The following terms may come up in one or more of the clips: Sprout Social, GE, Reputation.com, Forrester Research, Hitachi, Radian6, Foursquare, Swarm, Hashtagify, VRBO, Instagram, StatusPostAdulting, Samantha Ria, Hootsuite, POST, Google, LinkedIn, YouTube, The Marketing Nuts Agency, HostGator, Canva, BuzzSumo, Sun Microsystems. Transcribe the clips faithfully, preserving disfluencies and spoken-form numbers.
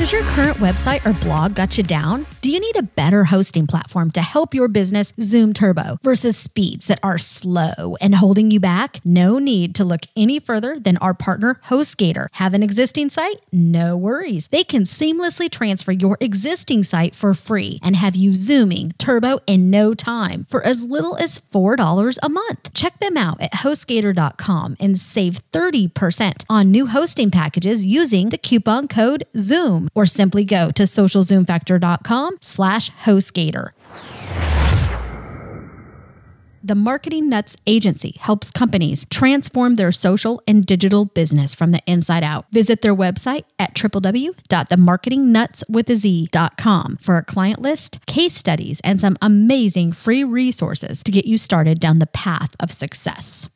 Has your current website or blog got you down? Do you need a better hosting platform to help your business zoom turbo versus speeds that are slow and holding you back? No need to look any further than our partner HostGator. Have an existing site? No worries. They can seamlessly transfer your existing site for free and have you zooming turbo in no time for as little as four dollars a month. Check them out at HostGator dot com and save thirty percent on new hosting packages using the coupon code ZOOM. Or simply go to socialzoomfactor.com slash HostGator. The Marketing Nuts Agency helps companies transform their social and digital business from the inside out. Visit their website at w w w dot the marketing nuts with a z dot com for a client list, case studies, and some amazing free resources to get you started down the path of success.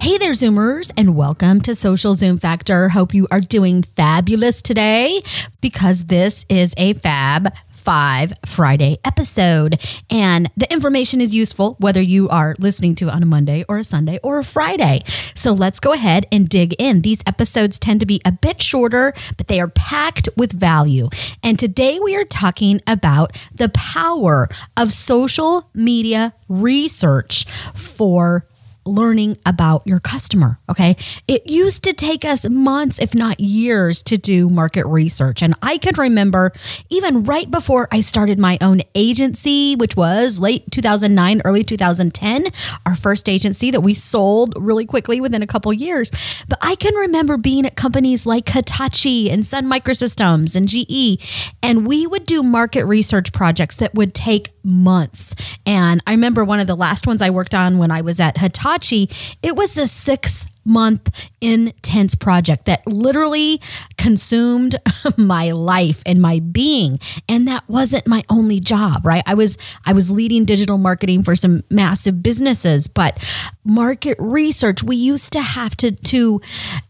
Hey there, Zoomers, and welcome to Social Zoom Factor. Hope you are doing fabulous today because this is a Fab Five Friday episode, and the information is useful whether you are listening to it on a Monday or a Sunday or a Friday. So let's go ahead and dig in. These episodes tend to be a bit shorter, but they are packed with value. And today we are talking about the power of social media research for learning about your customer, okay? It used to take us months, if not years, to do market research. And I could remember even right before I started my own agency, which was late two thousand nine, early two thousand ten, our first agency that we sold really quickly within a couple years. But I can remember being at companies like Hitachi and Sun Microsystems and G E, and we would do market research projects that would take months. And I remember one of the last ones I worked on when I was at Hitachi, it was a six month intense project that literally consumed my life and my being. And that wasn't my only job, right? I was, I was leading digital marketing for some massive businesses, but market research, we used to have to, to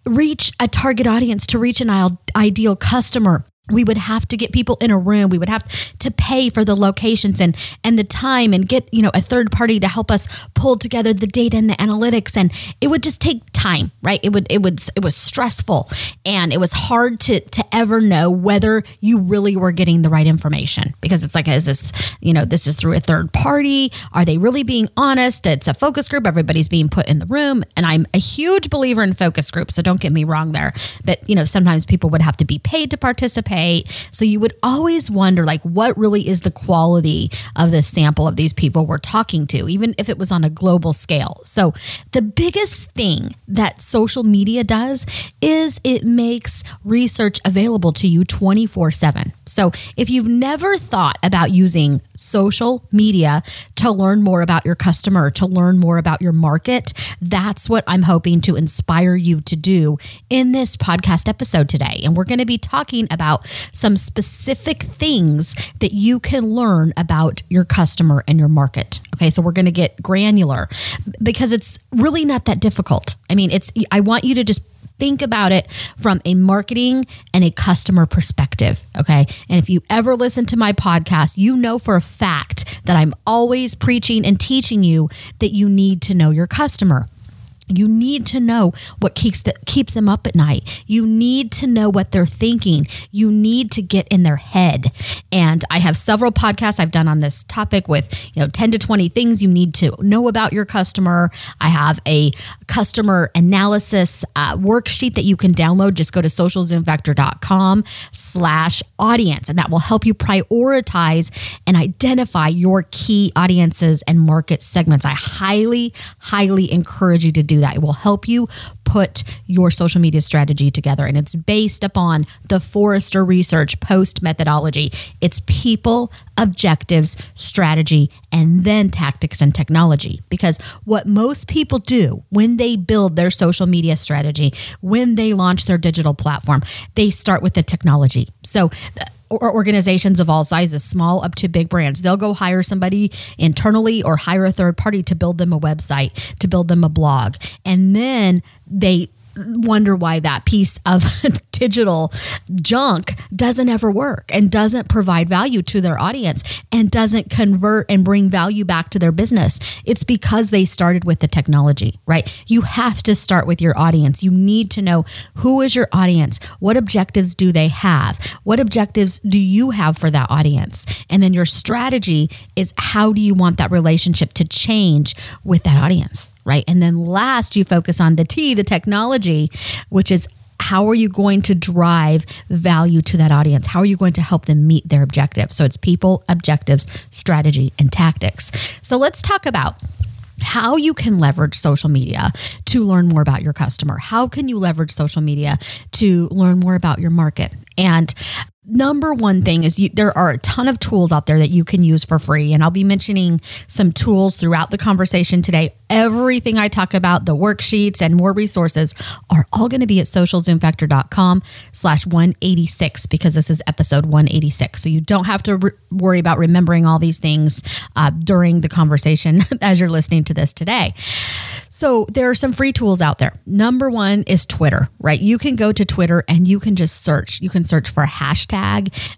reach a target audience, to reach an ideal customer. We would have to get people in a room. We would have to pay for the locations and and the time and get, you know, a third party to help us pull together the data and the analytics. And it would just take time, right? It would it would it was stressful, and it was hard to to ever know whether you really were getting the right information, because it's like, is this, you know, this is through a third party? Are they really being honest? It's a focus group. Everybody's being put in the room, and I'm a huge believer in focus groups, so don't get me wrong there. But, you know, sometimes people would have to be paid to participate. So you would always wonder, like, what really is the quality of the sample of these people we're talking to, even if it was on a global scale. So the biggest thing that social media does is it makes research available to you twenty-four seven. So if you've never thought about using social media to learn more about your customer, to learn more about your market, that's what I'm hoping to inspire you to do in this podcast episode today. And we're going to be talking about some specific things that you can learn about your customer and your market. Okay, so we're going to get granular because it's really not that difficult. I mean, it's I want you to just think about it from a marketing and a customer perspective, okay? And if you ever listen to my podcast, you know for a fact that I'm always preaching and teaching you that you need to know your customer. You need to know what keeps the, keeps them up at night. You need to know what they're thinking. You need to get in their head. And I have several podcasts I've done on this topic with, you know, ten to twenty things you need to know about your customer. I have a customer analysis uh, worksheet that you can download. Just go to socialzoomfactor.com slash audience, and that will help you prioritize and identify your key audiences and market segments. I highly, highly encourage you to do do that. It will help you put your social media strategy together. And it's based upon the Forrester Research POST methodology. It's people, objectives, strategy, and then tactics and technology. Because what most people do when they build their social media strategy, when they launch their digital platform, they start with the technology. So or organizations of all sizes, small up to big brands, they'll go hire somebody internally or hire a third party to build them a website, to build them a blog. And then they wonder why that piece of digital junk doesn't ever work and doesn't provide value to their audience and doesn't convert and bring value back to their business. It's because they started with the technology, right? You have to start with your audience. You need to know, who is your audience? What objectives do they have? What objectives do you have for that audience? And then your strategy is, how do you want that relationship to change with that audience? Right. And then last, you focus on the T, the technology, which is, how are you going to drive value to that audience? How are you going to help them meet their objectives? So it's people, objectives, strategy, and tactics. So let's talk about how you can leverage social media to learn more about your customer. How can you leverage social media to learn more about your market? And number one thing is you, there are a ton of tools out there that you can use for free. And I'll be mentioning some tools throughout the conversation today. Everything I talk about, the worksheets and more resources, are all going to be at socialzoomfactor.com slash 186 because this is episode one eighty-six. So you don't have to re- worry about remembering all these things uh, during the conversation as you're listening to this today. So there are some free tools out there. Number one is Twitter, right? You can go to Twitter and you can just search. You can search for hashtag.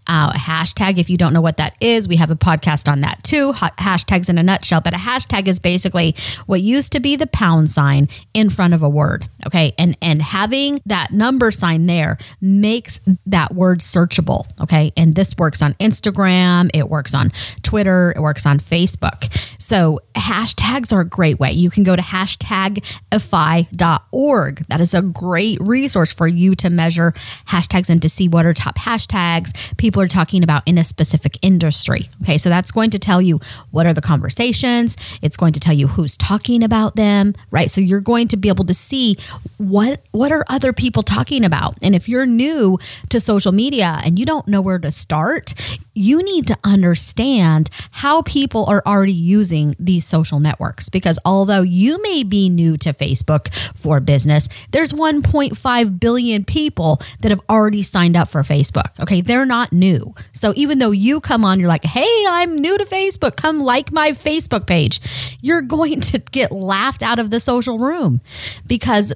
Uh, hashtag, if you don't know what that is, we have a podcast on that too. Hashtags in a nutshell. But a hashtag is basically what used to be the pound sign in front of a word, okay? And, and having that number sign there makes that word searchable, okay? And this works on Instagram. It works on Twitter. It works on Facebook. So hashtags are a great way. You can go to hashtag. Hashtagify dot org. That is a great resource for you to measure hashtags and to see what are top hashtags people are talking about in a specific industry. Okay, so that's going to tell you what are the conversations. It's going to tell you who's talking about them, right? So you're going to be able to see what what are other people talking about. And if you're new to social media and you don't know where to start, you need to understand how people are already using these social networks, because although you may be new to Facebook for business, there's one point five billion people that have already signed up for Facebook. Okay, they're not new. So even though you come on, you're like, hey, I'm new to Facebook, come like my Facebook page, you're going to get laughed out of the social room, because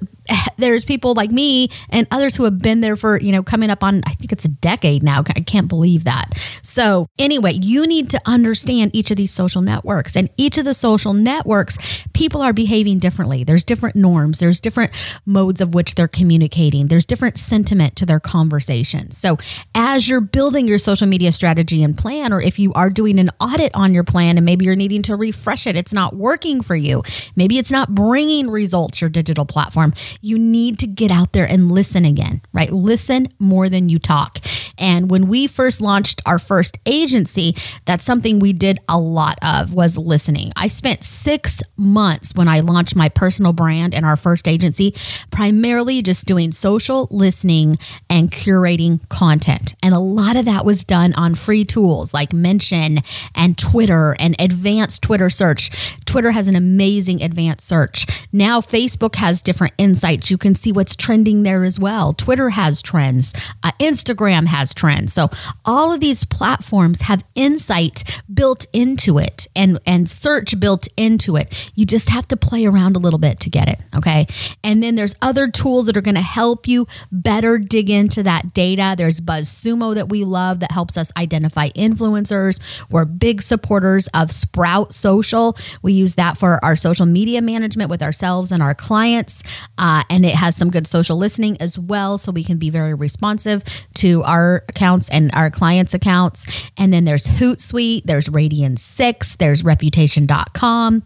there's people like me and others who have been there for, you know, coming up on, I think it's a decade now. I can't believe that. So anyway, you need to understand each of these social networks, and each of the social networks, people are behaving differently. There's different norms. There's different modes of which they're communicating. There's different sentiment to their conversation. So as you're building your social media strategy and plan, or if you are doing an audit on your plan and maybe you're needing to refresh it, it's not working for you. Maybe it's not bringing results, your digital platform. You need to get out there and listen again, right? Listen more than you talk. And when we first launched our first agency, that's something we did a lot of, was listening. I spent six months when I launched my personal brand and our first agency, primarily just doing social listening and curating content. And a lot of that was done on free tools like Mention and Twitter and advanced Twitter search. Twitter has an amazing advanced search. Now Facebook has different insights. You can see what's trending there as well. Twitter has trends. Uh, Instagram has trends. So all of these platforms have insight built into it and, and search built into it. You just have to play around a little bit to get it, okay? And then there's other tools that are going to help you better dig into that data. There's BuzzSumo that we love that helps us identify influencers. We're big supporters of Sprout Social. We use that for our social media management with ourselves and our clients. Uh, Uh, and it has some good social listening as well, so we can be very responsive to our accounts and our clients' accounts. And then there's Hootsuite, there's Radian six, there's Reputation dot com.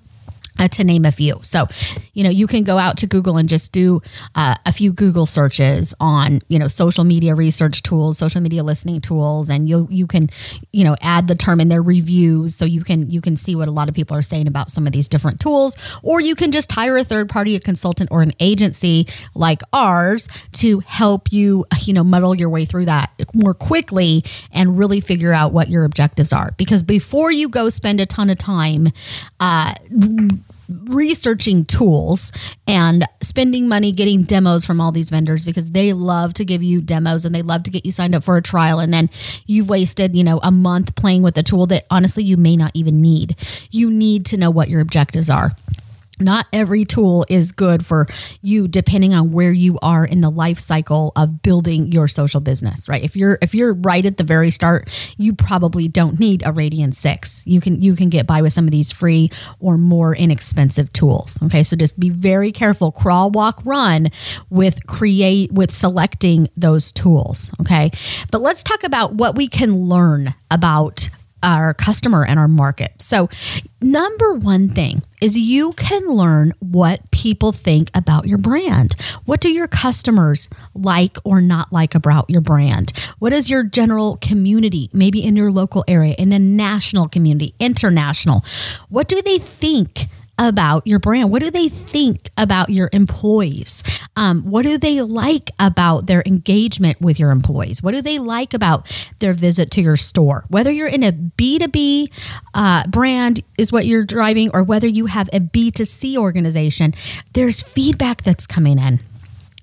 Uh, to name a few. So, you know, you can go out to Google and just do uh, a few Google searches on, you know, social media research tools, social media listening tools, and you you can, you know, add the term in their reviews. So you can, you can see what a lot of people are saying about some of these different tools, or you can just hire a third party, a consultant or an agency like ours to help you, you know, muddle your way through that more quickly and really figure out what your objectives are. Because before you go spend a ton of time, uh, researching tools and spending money getting demos from all these vendors, because they love to give you demos and they love to get you signed up for a trial. And then you've wasted, you know, a month playing with a tool that honestly you may not even need. You need to know what your objectives are. Not every tool is good for you, depending on where you are in the life cycle of building your social business, right? If you're if you're right at the very start, you probably don't need a Radian six. You can you can get by with some of these free or more inexpensive tools. Okay, so just be very careful. Crawl, walk, run with create with selecting those tools. Okay, but let's talk about what we can learn about our customer and our market. So number one thing is you can learn what people think about your brand. What do your customers like or not like about your brand? What is your general community, maybe in your local area, in a national community, international? What do they think about your brand? What do they think about your employees? Um, what do they like about their engagement with your employees? What do they like about their visit to your store? Whether you're in a B two B uh, brand is what you're driving, or whether you have a B two C organization, there's feedback that's coming in.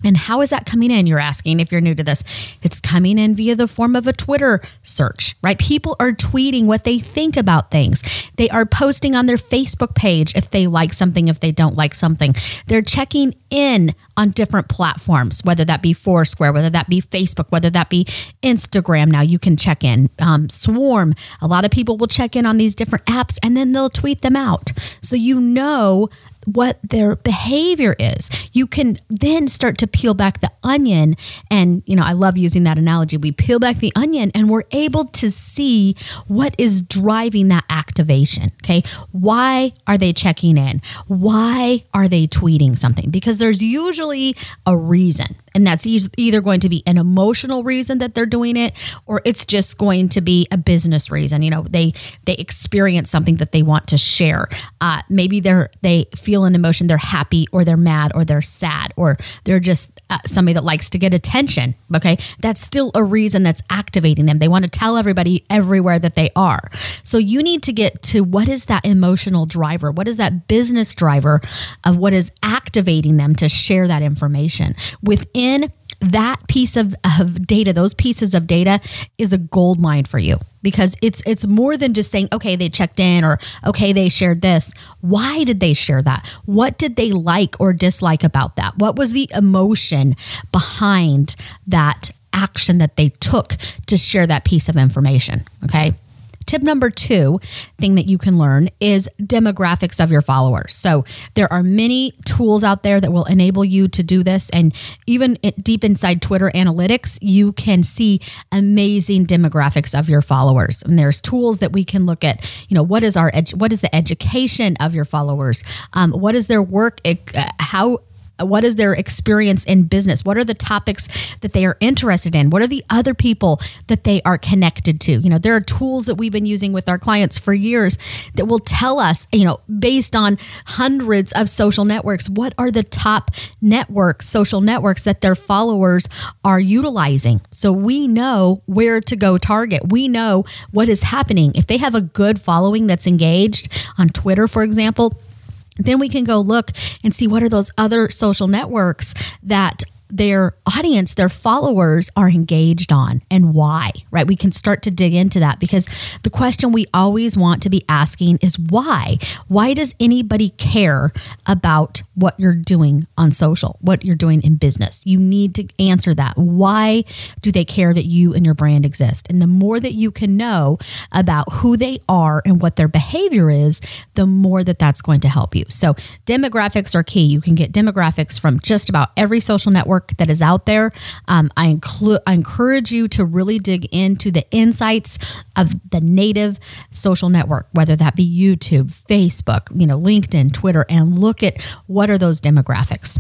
And how is that coming in? You're asking if you're new to this. It's coming in via the form of a Twitter search, right? People are tweeting what they think about things. They are posting on their Facebook page if they like something, if they don't like something. They're checking in on different platforms, whether that be Foursquare, whether that be Facebook, whether that be Instagram. Now you can check in. Um, Swarm, a lot of people will check in on these different apps and then they'll tweet them out. So you know what their behavior is. You can then start to peel back the onion. And, you know, I love using that analogy. We peel back the onion and we're able to see what is driving that activation. Okay. Why are they checking in? Why are they tweeting something? Because there's usually a reason. And that's either going to be an emotional reason that they're doing it, or it's just going to be a business reason. You know, they they experience something that they want to share. Uh, maybe they're they feel an emotion. They're happy, or they're mad, or they're sad, or they're just uh, somebody that likes to get attention. Okay, that's still a reason that's activating them. They want to tell everybody everywhere that they are. So you need to get to what is that emotional driver? What is that business driver of what is activating them to share that information within? In that piece of, of data, those pieces of data is a goldmine for you, because it's it's more than just saying, okay, they checked in, or okay, they shared this. Why did they share that? What did they like or dislike about that? What was the emotion behind that action that they took to share that piece of information? Okay. Tip number two thing that you can learn is demographics of your followers. So there are many tools out there that will enable you to do this. And even deep inside Twitter analytics, you can see amazing demographics of your followers. And there's tools that we can look at, you know, what is our, edu- what is the education of your followers? Um, what is their work? Uh, how, What is their experience in business? What are the topics that they are interested in? What are the other people that they are connected to? You know, there are tools that we've been using with our clients for years that will tell us, you know, based on hundreds of social networks, what are the top networks, social networks that their followers are utilizing? So we know where to go target. We know what is happening. If they have a good following that's engaged on Twitter, for example, then we can go look and see what are those other social networks that their audience, their followers are engaged on, and why, right? We can start to dig into that, because the question we always want to be asking is why? Why does anybody care about what you're doing on social, what you're doing in business? You need to answer that. Why do they care that you and your brand exist? And the more that you can know about who they are and what their behavior is, the more that that's going to help you. So demographics are key. You can get demographics from just about every social network work that is out there. Um, I, inclu- I encourage you to really dig into the insights of the native social network, whether that be YouTube, Facebook, you know, LinkedIn, Twitter, and look at what are those demographics.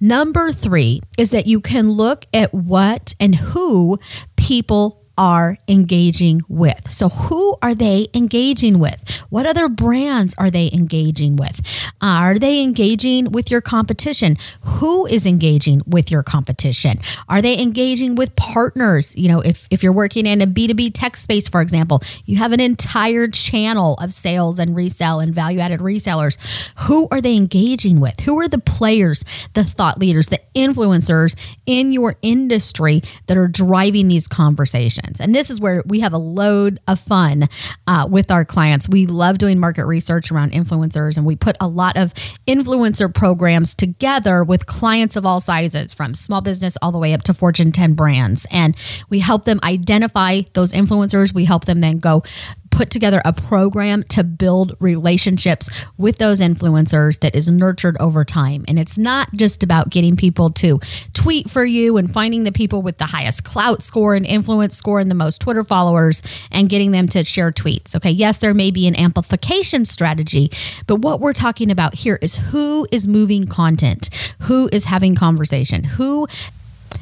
Number three is that you can look at what and who people are engaging with. So who are they engaging with? What other brands are they engaging with? Are they engaging with your competition? Who is engaging with your competition? Are they engaging with partners? You know, if, if you're working in a B two B tech space, for example, you have an entire channel of sales and resell and value-added resellers. Who are they engaging with? Who are the players, the thought leaders, the influencers in your industry that are driving these conversations? And this is where we have a load of fun uh, with our clients. We love doing market research around influencers, and we put a lot of influencer programs together with clients of all sizes, from small business all the way up to Fortune ten brands. And we help them identify those influencers. We help them then go put together a program to build relationships with those influencers that is nurtured over time. And it's not just about getting people to tweet for you and finding the people with the highest clout score and influence score and the most Twitter followers and getting them to share tweets. Okay, yes, there may be an amplification strategy, but what we're talking about here is who is moving content, who is having conversation, who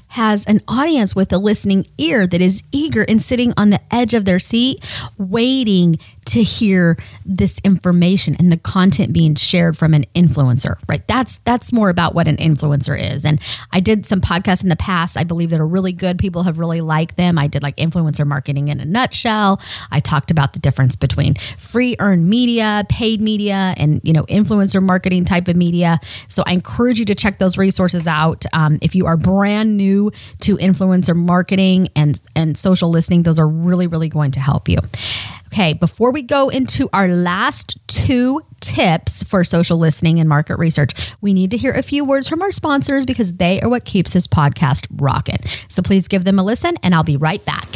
has an audience with a listening ear that is eager and sitting on the edge of their seat, waiting to hear this information and the content being shared from an influencer, right? That's that's more about what an influencer is. And I did some podcasts in the past, I believe, that are really good. People have really liked them. I did like influencer marketing in a nutshell. I talked about the difference between free earned media, paid media, and, you know, influencer marketing type of media. So I encourage you to check those resources out. Um, if you are brand new to influencer marketing and, and social listening, those are really, really going to help you. Okay, before we go into our last two tips for social listening and market research, we need to hear a few words from our sponsors because they are what keeps this podcast rocking. So please give them a listen, and I'll be right back.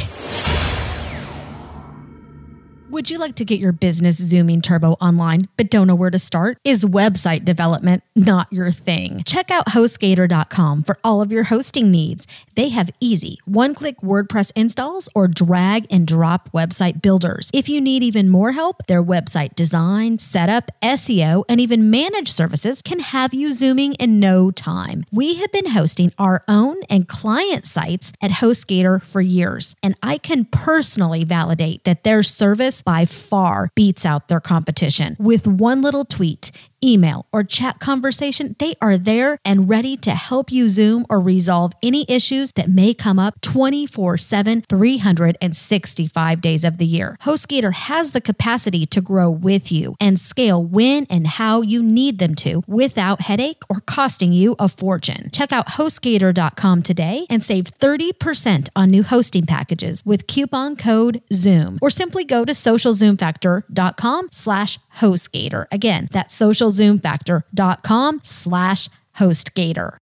Would you like to get your business zooming turbo online, but don't know where to start? Is website development not your thing? Check out HostGator dot com for all of your hosting needs. They have easy one-click WordPress installs or drag and drop website builders. If you need even more help, their website design, setup, S E O, and even managed services can have you zooming in no time. We have been hosting our own and client sites at HostGator for years, and I can personally validate that their service by far beats out their competition. With one little tweet, email, or chat conversation, they are there and ready to help you Zoom or resolve any issues that may come up twenty-four seven, three hundred sixty-five days of the year. HostGator has the capacity to grow with you and scale when and how you need them to without headache or costing you a fortune. Check out HostGator dot com today and save thirty percent on new hosting packages with coupon code ZOOM, or simply go to socialzoomfactor.com slash HostGator. Again, that's socialzoomfactor.com slash HostGator.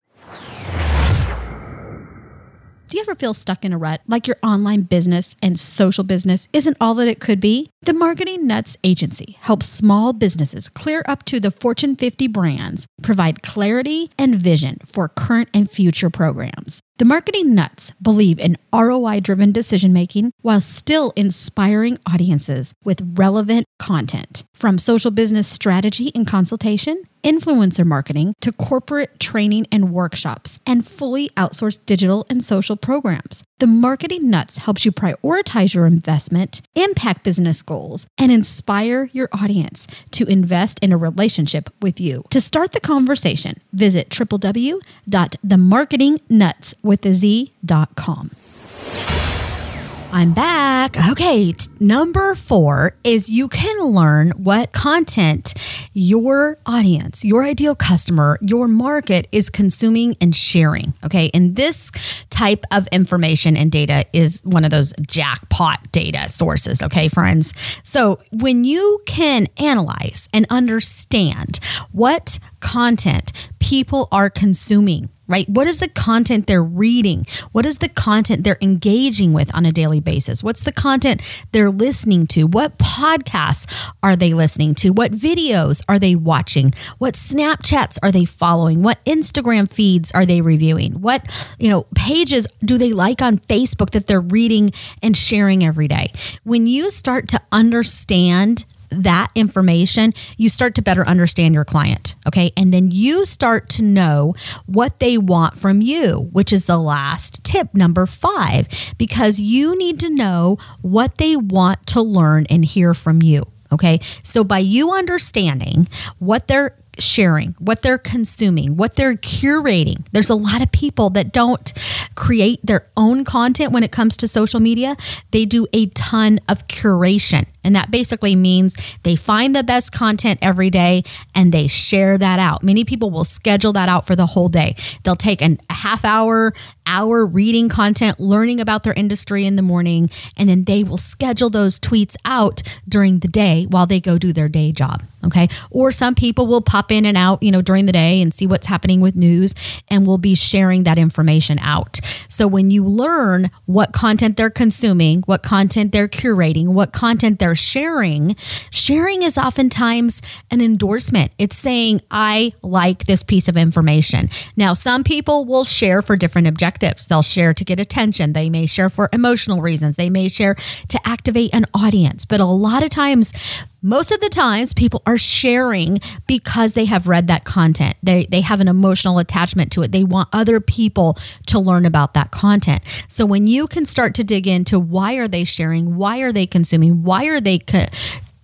Do you ever feel stuck in a rut, like your online business and social business isn't all that it could be? The Marketing Nuts Agency helps small businesses clear up to the Fortune fifty brands, provide clarity and vision for current and future programs. The Marketing Nuts believe in R O I-driven decision-making while still inspiring audiences with relevant content. From social business strategy and consultation, influencer marketing, to corporate training and workshops, and fully outsourced digital and social programs, the Marketing Nuts helps you prioritize your investment, impact business goals, and inspire your audience to invest in a relationship with you. To start the conversation, visit www dot the marketing nuts dot com. With a Z dot com. I'm back. Okay, number four is you can learn what content your audience, your ideal customer, your market is consuming and sharing. Okay, and this type of information and data is one of those jackpot data sources. Okay, friends. So when you can analyze and understand what content people are consuming, right? What is the content they're reading? What is the content they're engaging with on a daily basis? What's the content they're listening to? What podcasts are they listening to? What videos are they watching? What Snapchats are they following? What Instagram feeds are they reviewing? What, you know, pages do they like on Facebook that they're reading and sharing every day? When you start to understand that information, you start to better understand your client, okay? And then you start to know what they want from you, which is the last tip, number five, because you need to know what they want to learn and hear from you, okay? So by you understanding what they're sharing, what they're consuming, what they're curating. There's a lot of people that don't create their own content when it comes to social media. They do a ton of curation. And that basically means they find the best content every day and they share that out. Many people will schedule that out for the whole day. They'll take an, a half hour, hour reading content, learning about their industry in the morning, and then they will schedule those tweets out during the day while they go do their day job. Okay. Or some people will pop in and out, you know, during the day and see what's happening with news and will be sharing that information out. So when you learn what content they're consuming, what content they're curating, what content they're sharing, sharing is oftentimes an endorsement. It's saying, I like this piece of information. Now, some people will share for different objectives. They'll share to get attention. They may share for emotional reasons. They may share to activate an audience. But a lot of times, most of the times people are sharing because they have read that content. They they have an emotional attachment to it. They want other people to learn about that content. So when you can start to dig into why are they sharing, why are they consuming, why are they con-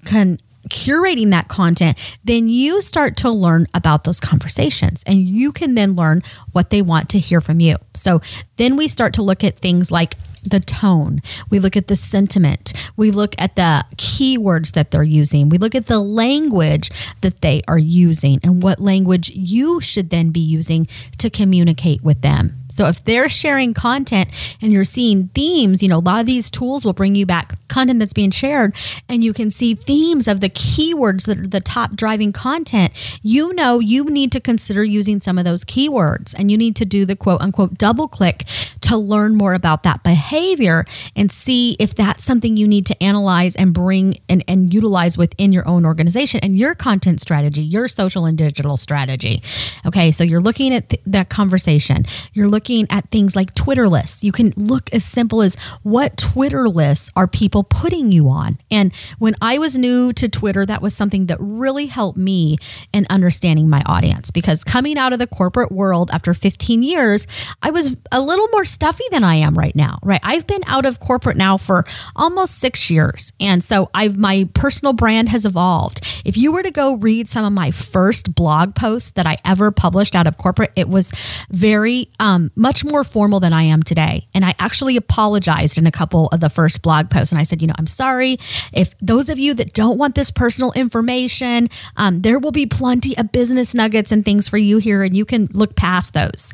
con- curating that content, then you start to learn about those conversations and you can then learn what they want to hear from you. So then we start to look at things like the tone. We look at the sentiment. We look at the keywords that they're using. We look at the language that they are using and what language you should then be using to communicate with them. So if they're sharing content and you're seeing themes, you know, a lot of these tools will bring you back content that's being shared and you can see themes of the keywords that are the top driving content. You know, you need to consider using some of those keywords and you need to do the quote unquote double click to learn more about that behavior and see if that's something you need to analyze and bring and, and utilize within your own organization and your content strategy, your social and digital strategy. Okay, so you're looking at th- that conversation. You're looking at things like Twitter lists. You can look as simple as what Twitter lists are people putting you on. And when I was new to Twitter, that was something that really helped me in understanding my audience because coming out of the corporate world after fifteen years, I was a little more stuffy than I am right now, right? I've been out of corporate now for almost six years. And so I've my personal brand has evolved. If you were to go read some of my first blog posts that I ever published out of corporate, it was very, um, much more formal than I am today. And I actually apologized in a couple of the first blog posts. And I said, you know, I'm sorry. If those of you that don't want this personal information, um, there will be plenty of business nuggets and things for you here, and you can look past those.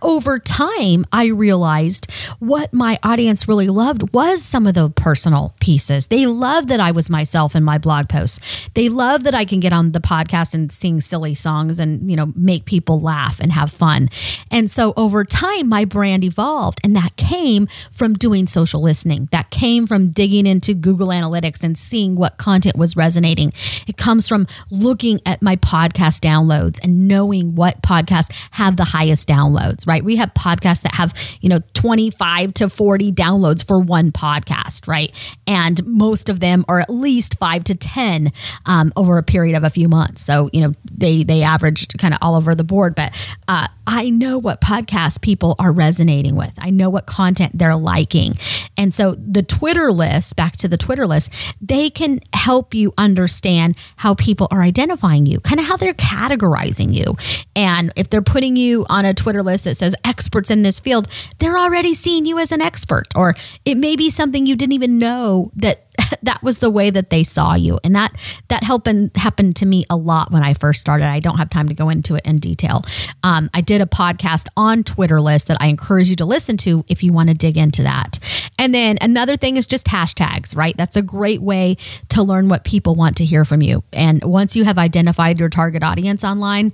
Over time, I realized what my audience really loved was some of the personal pieces. They loved that I was myself in my blog posts. They love that I can get on the podcast and sing silly songs and, you know, make people laugh and have fun. And so over time, my brand evolved. And that came from doing social listening. That came from digging into Google Analytics and seeing what content was resonating. It comes from looking at my podcast downloads and knowing what podcasts have the highest downloads. Right? We have podcasts that have, you know, twenty-five to forty downloads for one podcast, right? And most of them are at least five to ten um, over a period of a few months. So, you know, they, they averaged kind of all over the board, but uh, I know what podcasts people are resonating with. I know what content they're liking. And so the Twitter list, back to the Twitter list, they can help you understand how people are identifying you, kind of how they're categorizing you. And if they're putting you on a Twitter list that says experts in this field, they're already seeing you as an expert, or it may be something you didn't even know that that was the way that they saw you. And that that happened, happened to me a lot when I first started. I don't have time to go into it in detail. Um, I did a podcast on Twitter list that I encourage you to listen to if you want to dig into that. And then another thing is just hashtags, right? That's a great way to learn what people want to hear from you. And once you have identified your target audience online,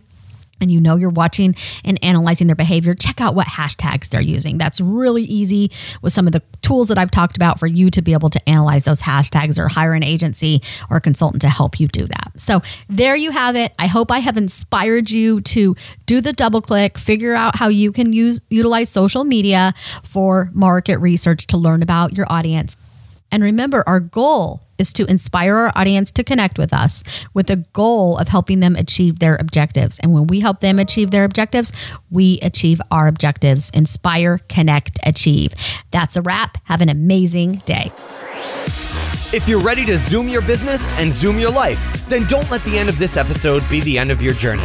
and you know you're watching and analyzing their behavior, check out what hashtags they're using. That's really easy with some of the tools that I've talked about for you to be able to analyze those hashtags, or hire an agency or a consultant to help you do that. So there you have it. I hope I have inspired you to do the double click, figure out how you can use utilize social media for market research to learn about your audience. And remember, our goal is to inspire our audience to connect with us with the goal of helping them achieve their objectives. And when we help them achieve their objectives, we achieve our objectives. Inspire, connect, achieve. That's a wrap. Have an amazing day. If you're ready to Zoom your business and Zoom your life, then don't let the end of this episode be the end of your journey.